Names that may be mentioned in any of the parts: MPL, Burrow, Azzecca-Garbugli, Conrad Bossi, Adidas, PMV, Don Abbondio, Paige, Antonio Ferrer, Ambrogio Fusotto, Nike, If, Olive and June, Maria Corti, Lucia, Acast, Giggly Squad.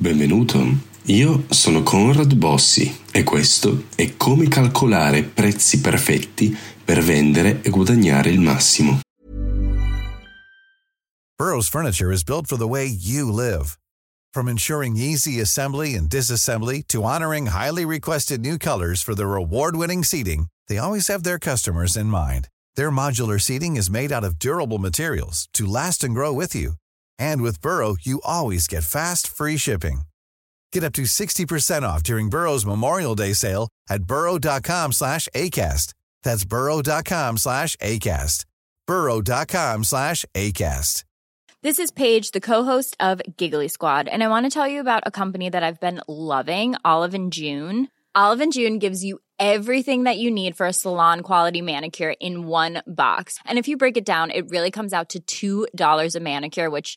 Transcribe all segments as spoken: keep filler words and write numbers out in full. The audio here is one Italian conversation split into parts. Benvenuto, io sono Conrad Bossi e questo è come calcolare prezzi perfetti per vendere e guadagnare il massimo. Burrow's furniture is built for the way you live. From ensuring easy assembly and disassembly to honoring highly requested new colors for their award-winning seating, they always have their customers in mind. Their modular seating is made out of durable materials to last and grow with you. And with Burrow, you always get fast, free shipping. Get up to sixty percent off during Burrow's Memorial Day sale at burrow.com slash ACAST. That's burrow.com slash ACAST. burrow.com slash ACAST. This is Paige, the co-host of Giggly Squad, and I want to tell you about a company that I've been loving, Olive and June. Olive and June gives you everything that you need for a salon-quality manicure in one box. And if you break it down, it really comes out to two dollars a manicure, which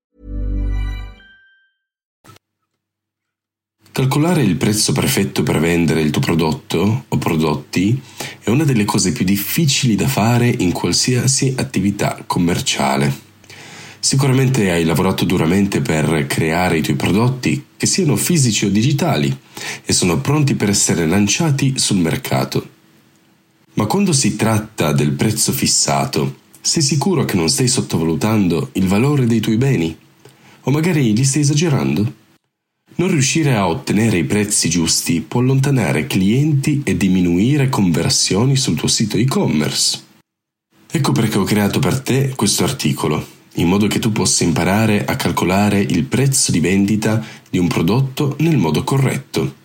Calcolare il prezzo perfetto per vendere il tuo prodotto o prodotti è una delle cose più difficili da fare in qualsiasi attività commerciale. Sicuramente hai lavorato duramente per creare i tuoi prodotti, che siano fisici o digitali, e sono pronti per essere lanciati sul mercato. Ma quando si tratta del prezzo fissato, sei sicuro che non stai sottovalutando il valore dei tuoi beni? O magari li stai esagerando? Non riuscire a ottenere i prezzi giusti può allontanare clienti e diminuire conversioni sul tuo sito e-commerce. Ecco perché ho creato per te questo articolo, in modo che tu possa imparare a calcolare il prezzo di vendita di un prodotto nel modo corretto.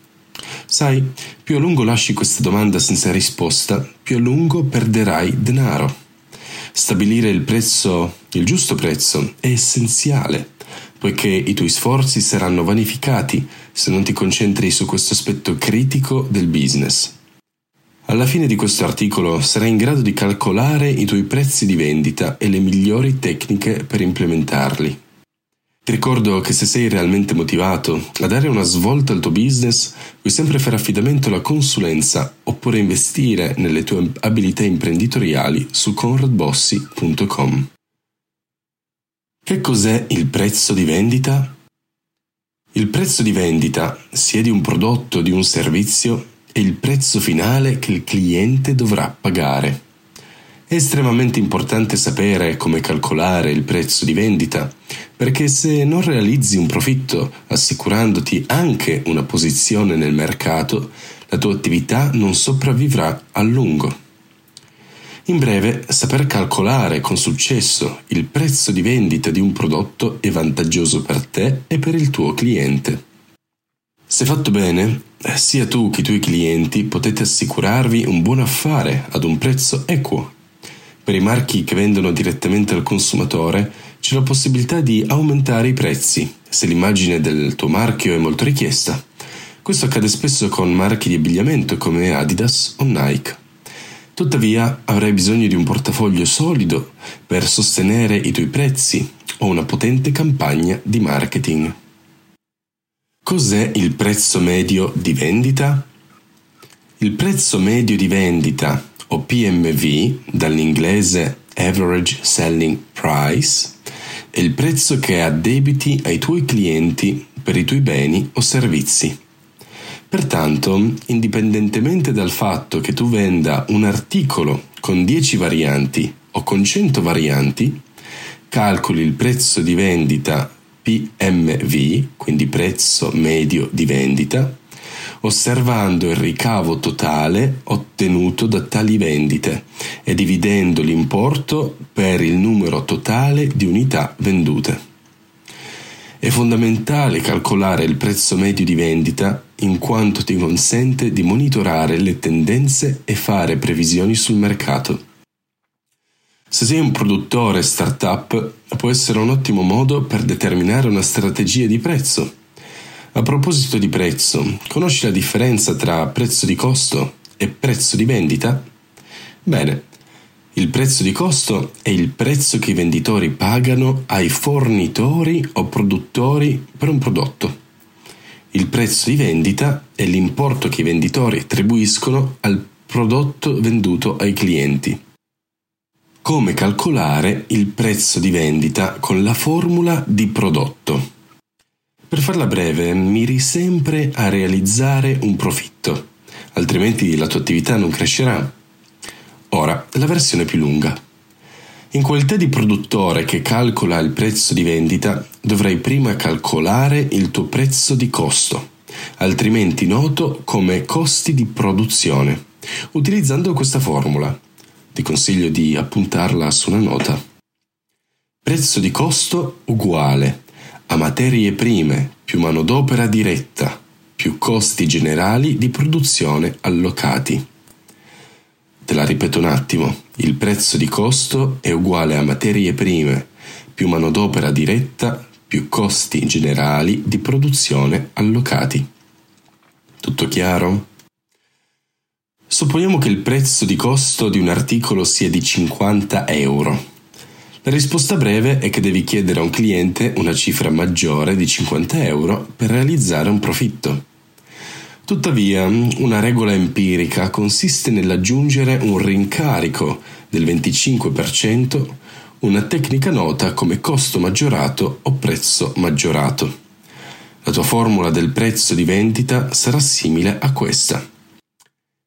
Sai, più a lungo lasci questa domanda senza risposta, più a lungo perderai denaro. Stabilire il prezzo, il giusto prezzo, è essenziale, poiché i tuoi sforzi saranno vanificati se non ti concentri su questo aspetto critico del business. Alla fine di questo articolo sarai in grado di calcolare i tuoi prezzi di vendita e le migliori tecniche per implementarli. Ti ricordo che se sei realmente motivato a dare una svolta al tuo business, puoi sempre fare affidamento alla consulenza oppure investire nelle tue abilità imprenditoriali su conrad bossi punto com. Che cos'è il prezzo di vendita? Il prezzo di vendita, sia di un prodotto o di un servizio, è il prezzo finale che il cliente dovrà pagare. È estremamente importante sapere come calcolare il prezzo di vendita, perché se non realizzi un profitto assicurandoti anche una posizione nel mercato, la tua attività non sopravvivrà a lungo. In breve, saper calcolare con successo il prezzo di vendita di un prodotto è vantaggioso per te e per il tuo cliente. Se fatto bene, sia tu che i tuoi clienti potete assicurarvi un buon affare ad un prezzo equo. Per i marchi che vendono direttamente al consumatore c'è la possibilità di aumentare i prezzi se l'immagine del tuo marchio è molto richiesta. Questo accade spesso con marchi di abbigliamento come Adidas o Nike. Tuttavia, avrai bisogno di un portafoglio solido per sostenere i tuoi prezzi o una potente campagna di marketing. Cos'è il prezzo medio di vendita? Il prezzo medio di vendita, o P M V, dall'inglese Average Selling Price, è il prezzo che addebiti ai tuoi clienti per i tuoi beni o servizi. Pertanto, indipendentemente dal fatto che tu venda un articolo con dieci varianti o con cento varianti, calcoli il prezzo di vendita P M V, quindi prezzo medio di vendita, osservando il ricavo totale ottenuto da tali vendite e dividendo l'importo per il numero totale di unità vendute. È fondamentale calcolare il prezzo medio di vendita in quanto ti consente di monitorare le tendenze e fare previsioni sul mercato. Se sei un produttore startup, può essere un ottimo modo per determinare una strategia di prezzo. A proposito di prezzo, conosci la differenza tra prezzo di costo e prezzo di vendita? Bene, il prezzo di costo è il prezzo che i venditori pagano ai fornitori o produttori per un prodotto. Il prezzo di vendita è l'importo che i venditori attribuiscono al prodotto venduto ai clienti. Come calcolare il prezzo di vendita con la formula di prodotto? Per farla breve, miri sempre a realizzare un profitto, altrimenti la tua attività non crescerà. Ora, la versione più lunga. In qualità di produttore che calcola il prezzo di vendita, dovrai prima calcolare il tuo prezzo di costo, altrimenti noto come costi di produzione, utilizzando questa formula. Ti consiglio di appuntarla su una nota. Prezzo di costo uguale a materie prime più manodopera diretta più costi generali di produzione allocati. Te la ripeto un attimo. Il prezzo di costo è uguale a materie prime più manodopera diretta più costi generali di produzione allocati. Tutto chiaro? Supponiamo che il prezzo di costo di un articolo sia di cinquanta euro. La risposta breve è che devi chiedere a un cliente una cifra maggiore di cinquanta euro per realizzare un profitto. Tuttavia, una regola empirica consiste nell'aggiungere un rincarico del venticinque per cento, una tecnica nota come costo maggiorato o prezzo maggiorato. La tua formula del prezzo di vendita sarà simile a questa.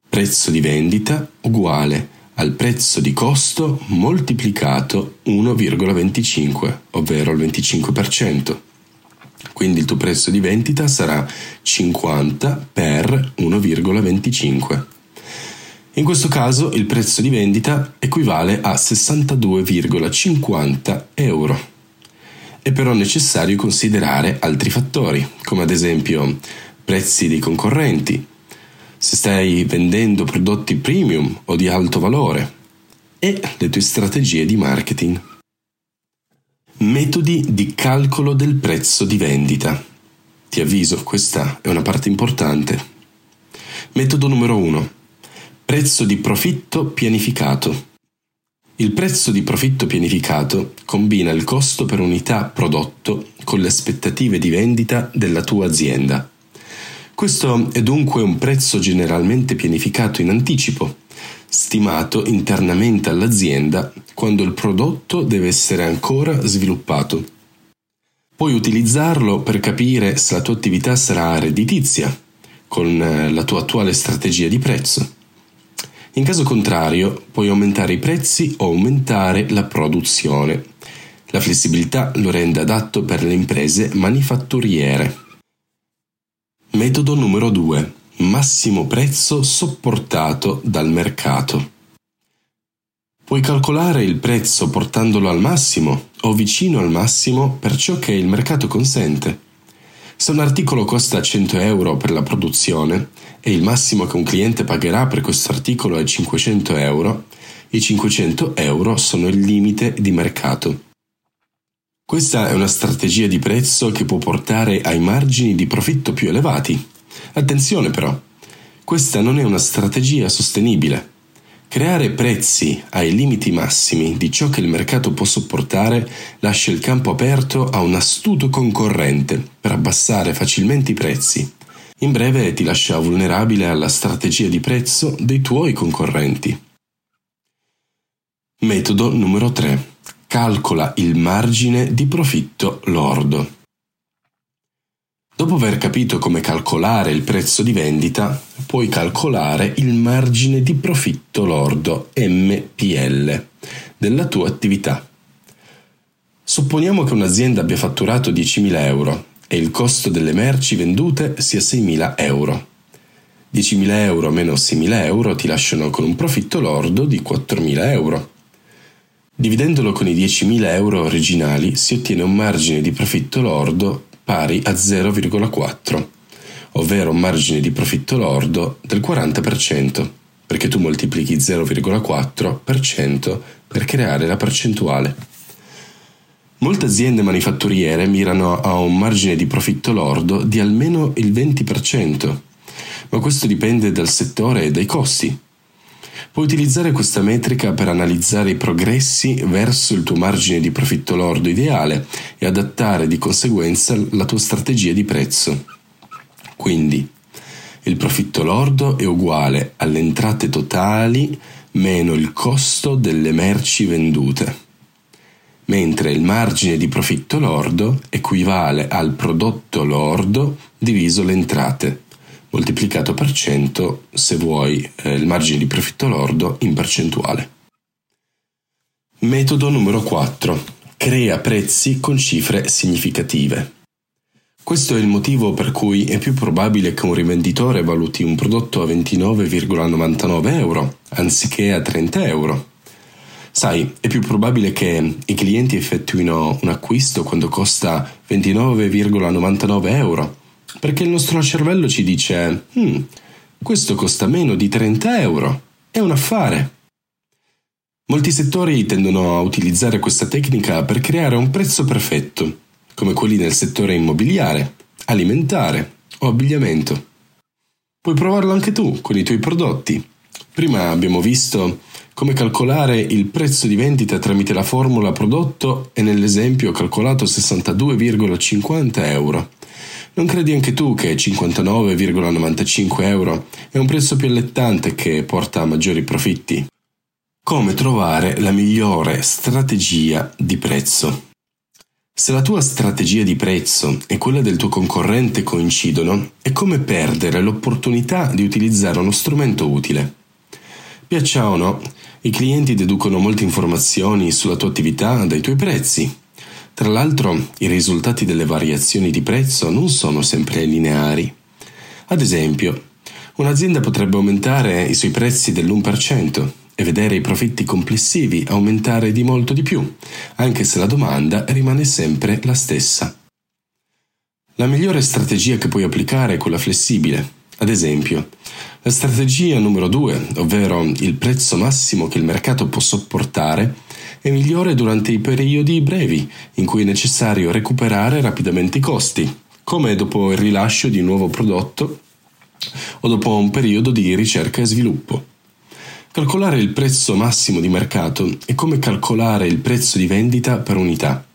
Prezzo di vendita uguale al prezzo di costo moltiplicato uno virgola venticinque, ovvero il venticinque per cento. Quindi il tuo prezzo di vendita sarà cinquanta per uno virgola venticinque. In questo caso il prezzo di vendita equivale a sessantadue virgola cinquanta euro. È però necessario considerare altri fattori, come ad esempio prezzi dei concorrenti, se stai vendendo prodotti premium o di alto valore, e le tue strategie di marketing. Metodi di calcolo del prezzo di vendita. Ti avviso, questa è una parte importante. Metodo numero uno. Prezzo di profitto pianificato. Il prezzo di profitto pianificato combina il costo per unità prodotto con le aspettative di vendita della tua azienda. Questo è dunque un prezzo generalmente pianificato in anticipo, stimato internamente all'azienda quando il prodotto deve essere ancora sviluppato. Puoi utilizzarlo per capire se la tua attività sarà redditizia con la tua attuale strategia di prezzo. In caso contrario, puoi aumentare i prezzi o aumentare la produzione. La flessibilità lo rende adatto per le imprese manifatturiere. Metodo numero due. Massimo prezzo sopportato dal mercato. Puoi calcolare il prezzo portandolo al massimo o vicino al massimo per ciò che il mercato consente. Se un articolo costa cento euro per la produzione e il massimo che un cliente pagherà per questo articolo è cinquecento euro, i cinquecento euro sono il limite di mercato. Questa è una strategia di prezzo che può portare ai margini di profitto più elevati. Attenzione però, questa non è una strategia sostenibile. Creare prezzi ai limiti massimi di ciò che il mercato può sopportare lascia il campo aperto a un astuto concorrente per abbassare facilmente i prezzi. In breve ti lascia vulnerabile alla strategia di prezzo dei tuoi concorrenti. Metodo numero tre. Calcola il margine di profitto lordo. Dopo aver capito come calcolare il prezzo di vendita, puoi calcolare il margine di profitto lordo M P L della tua attività. Supponiamo che un'azienda abbia fatturato diecimila euro e il costo delle merci vendute sia seimila euro. diecimila euro meno seimila euro ti lasciano con un profitto lordo di quattromila euro. Dividendolo con i diecimila euro originali si ottiene un margine di profitto lordo pari a zero virgola quattro, ovvero un margine di profitto lordo del quaranta per cento, perché tu moltiplichi zero virgola quattro per cento per creare la percentuale. Molte aziende manifatturiere mirano a un margine di profitto lordo di almeno il venti per cento, ma questo dipende dal settore e dai costi. Puoi utilizzare questa metrica per analizzare i progressi verso il tuo margine di profitto lordo ideale e adattare di conseguenza la tua strategia di prezzo. Quindi, il profitto lordo è uguale alle entrate totali meno il costo delle merci vendute, mentre il margine di profitto lordo equivale al prodotto lordo diviso le entrate, moltiplicato per cento se vuoi eh, il margine di profitto lordo in percentuale. Metodo numero quattro. Crea prezzi con cifre significative. Questo è il motivo per cui è più probabile che un rivenditore valuti un prodotto a ventinove virgola novantanove euro anziché a trenta euro. Sai, è più probabile che i clienti effettuino un acquisto quando costa ventinove virgola novantanove euro, perché il nostro cervello ci dice hmm, questo costa meno di trenta euro, è un affare. Molti settori tendono a utilizzare questa tecnica per creare un prezzo perfetto, come quelli nel settore immobiliare, alimentare o abbigliamento. Puoi provarlo anche tu con i tuoi prodotti. Prima abbiamo visto come calcolare il prezzo di vendita tramite la formula prodotto e nell'esempio ho calcolato sessantadue virgola cinquanta euro. Non credi anche tu che cinquantanove virgola novantacinque euro è un prezzo più allettante che porta a maggiori profitti? Come trovare la migliore strategia di prezzo? Se la tua strategia di prezzo e quella del tuo concorrente coincidono, è come perdere l'opportunità di utilizzare uno strumento utile. Piaccia o no, i clienti deducono molte informazioni sulla tua attività dai tuoi prezzi. Tra l'altro, i risultati delle variazioni di prezzo non sono sempre lineari. Ad esempio, un'azienda potrebbe aumentare i suoi prezzi dell'uno per cento e vedere i profitti complessivi aumentare di molto di più, anche se la domanda rimane sempre la stessa. La migliore strategia che puoi applicare è quella flessibile. Ad esempio, la strategia numero due, ovvero il prezzo massimo che il mercato può sopportare, è migliore durante i periodi brevi in cui è necessario recuperare rapidamente i costi, come dopo il rilascio di un nuovo prodotto o dopo un periodo di ricerca e sviluppo. Calcolare il prezzo massimo di mercato è come calcolare il prezzo di vendita per unità.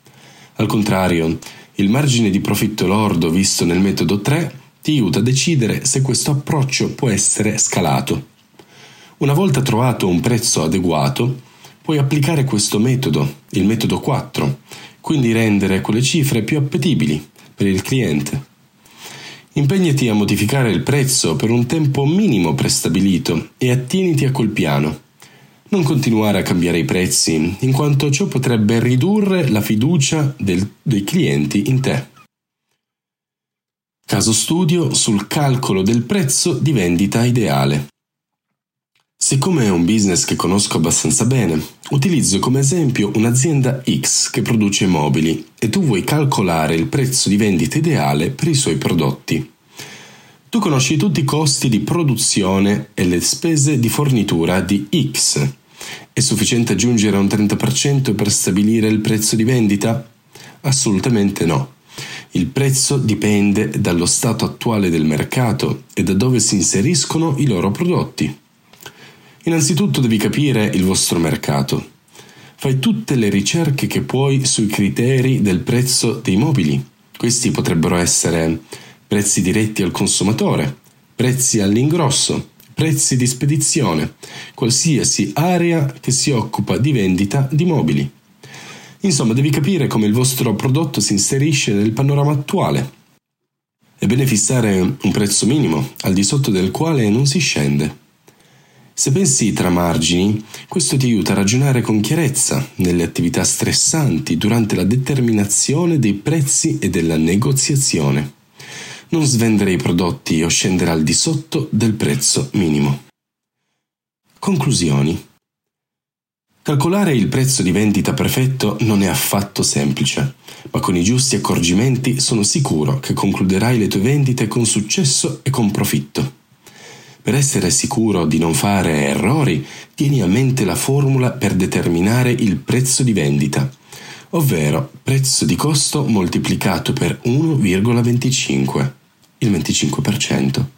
Al contrario, il margine di profitto lordo visto nel metodo tre ti aiuta a decidere se questo approccio può essere scalato. Una volta trovato un prezzo adeguato, puoi applicare questo metodo, il metodo quattro, quindi rendere quelle cifre più appetibili per il cliente. Impegnati a modificare il prezzo per un tempo minimo prestabilito e attieniti a quel piano. Non continuare a cambiare i prezzi, in quanto ciò potrebbe ridurre la fiducia del, dei clienti in te. Caso studio sul calcolo del prezzo di vendita ideale. Siccome è un business che conosco abbastanza bene, utilizzo come esempio un'azienda X che produce mobili e tu vuoi calcolare il prezzo di vendita ideale per i suoi prodotti. Tu conosci tutti i costi di produzione e le spese di fornitura di X. È sufficiente aggiungere un trenta per cento per stabilire il prezzo di vendita? Assolutamente no. Il prezzo dipende dallo stato attuale del mercato e da dove si inseriscono i loro prodotti. Innanzitutto devi capire il vostro mercato. Fai tutte le ricerche che puoi sui criteri del prezzo dei mobili. Questi potrebbero essere prezzi diretti al consumatore, prezzi all'ingrosso, prezzi di spedizione, qualsiasi area che si occupa di vendita di mobili. Insomma, devi capire come il vostro prodotto si inserisce nel panorama attuale. È bene fissare un prezzo minimo, al di sotto del quale non si scende. Se pensi tra margini, questo ti aiuta a ragionare con chiarezza nelle attività stressanti durante la determinazione dei prezzi e della negoziazione. Non svendere i prodotti o scendere al di sotto del prezzo minimo. Conclusioni. Calcolare il prezzo di vendita perfetto non è affatto semplice, ma con i giusti accorgimenti sono sicuro che concluderai le tue vendite con successo e con profitto. Per essere sicuro di non fare errori, tieni a mente la formula per determinare il prezzo di vendita, ovvero prezzo di costo moltiplicato per uno virgola venticinque, il venticinque per cento.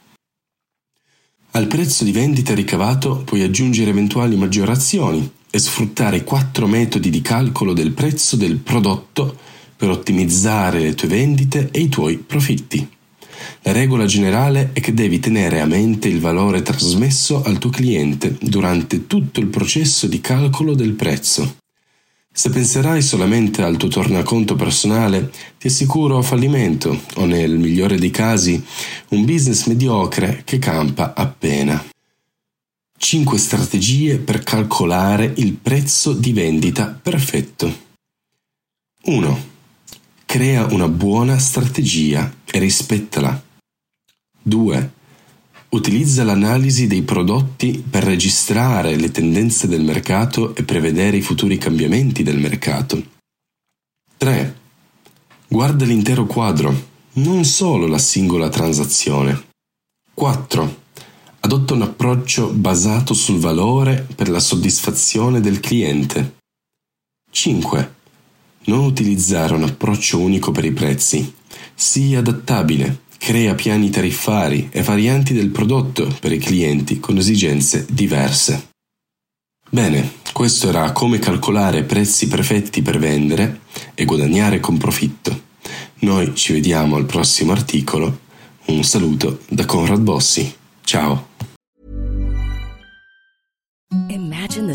Al prezzo di vendita ricavato puoi aggiungere eventuali maggiorazioni e sfruttare quattro metodi di calcolo del prezzo del prodotto per ottimizzare le tue vendite e i tuoi profitti. La regola generale è che devi tenere a mente il valore trasmesso al tuo cliente durante tutto il processo di calcolo del prezzo. Se penserai solamente al tuo tornaconto personale, ti assicuro fallimento o, nel migliore dei casi, un business mediocre che campa appena. cinque strategie per calcolare il prezzo di vendita perfetto. uno. Crea una buona strategia e rispettala. due. Utilizza l'analisi dei prodotti per registrare le tendenze del mercato e prevedere i futuri cambiamenti del mercato. tre. Guarda l'intero quadro, non solo la singola transazione. quattro. Adotta un approccio basato sul valore per la soddisfazione del cliente. cinque. Non utilizzare un approccio unico per i prezzi. Sii adattabile, crea piani tariffari e varianti del prodotto per i clienti con esigenze diverse. Bene, questo era come calcolare prezzi perfetti per vendere e guadagnare con profitto. Noi ci vediamo al prossimo articolo. Un saluto da Conrad Bossi. Ciao! Imagine the